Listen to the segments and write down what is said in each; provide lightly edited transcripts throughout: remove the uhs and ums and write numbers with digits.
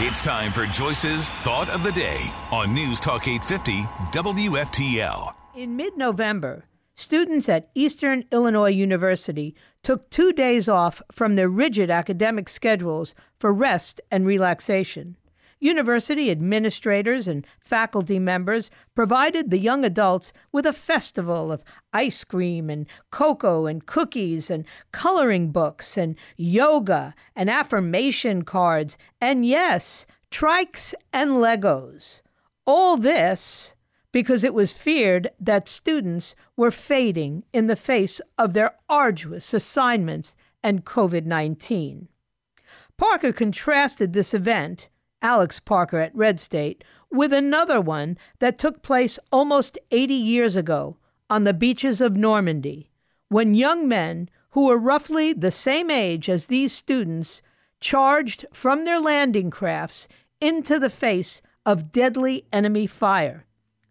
It's time for Joyce's Thought of the Day on News Talk 850 WFTL. In mid-November, students at Eastern Illinois University took 2 days off from their rigid academic schedules for rest and relaxation. University administrators and faculty members provided the young adults with a festival of ice cream and cocoa and cookies and coloring books and yoga and affirmation cards and, yes, trikes and Legos. All this because it was feared that students were fading in the face of their arduous assignments and COVID-19. Parker contrasted this event, Alex Parker at Red State, with another one that took place almost 80 years ago on the beaches of Normandy, when young men who were roughly the same age as these students charged from their landing crafts into the face of deadly enemy fire,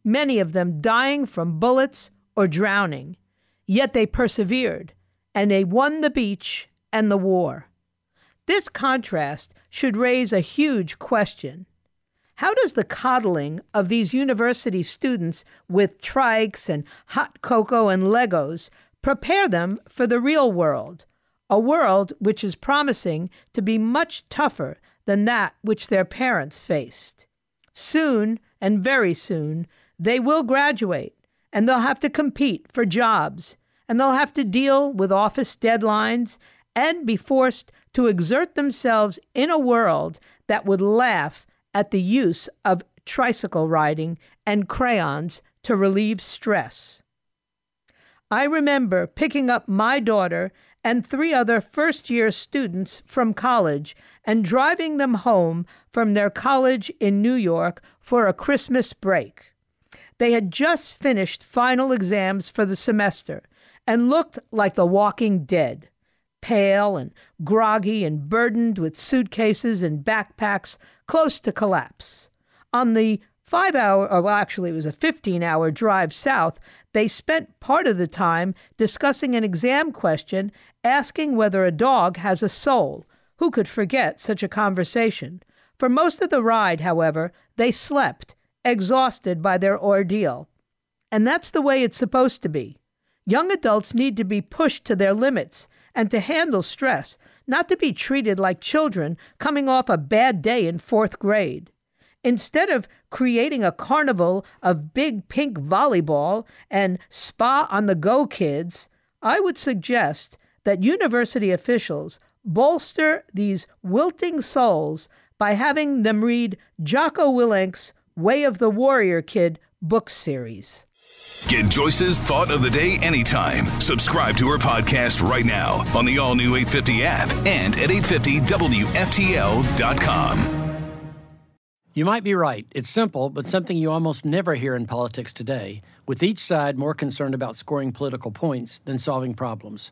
many of them dying from bullets or drowning. Yet they persevered, and they won the beach and the war. This contrast should raise a huge question. How does the coddling of these university students with trikes and hot cocoa and Legos prepare them for the real world, a world which is promising to be much tougher than that which their parents faced? Soon, and very soon, they will graduate, and they'll have to compete for jobs, and they'll have to deal with office deadlines and be forced to exert themselves in a world that would laugh at the use of tricycle riding and crayons to relieve stress. I remember picking up my daughter and 3 other first-year students from college and driving them home from their college in New York for a Christmas break. They had just finished final exams for the semester and looked like the walking dead, pale and groggy and burdened with suitcases and backpacks, close to collapse. On the 5-hour, or well, actually it was a 15-hour drive south, they spent part of the time discussing an exam question, asking whether a dog has a soul. Who could forget such a conversation? For most of the ride, however, they slept, exhausted by their ordeal. And that's the way it's supposed to be. Young adults need to be pushed to their limits and to handle stress, not to be treated like children coming off a bad day in 4th grade. Instead of creating a carnival of big pink volleyball and spa on the go kids, I would suggest that university officials bolster these wilting souls by having them read Jocko Willink's Way of the Warrior Kid book series. Get Joyce's Thought of the Day anytime. Subscribe to her podcast right now on the all-new 850 app and at 850wftl.com. You might be right. It's simple, but something you almost never hear in politics today, with each side more concerned about scoring political points than solving problems.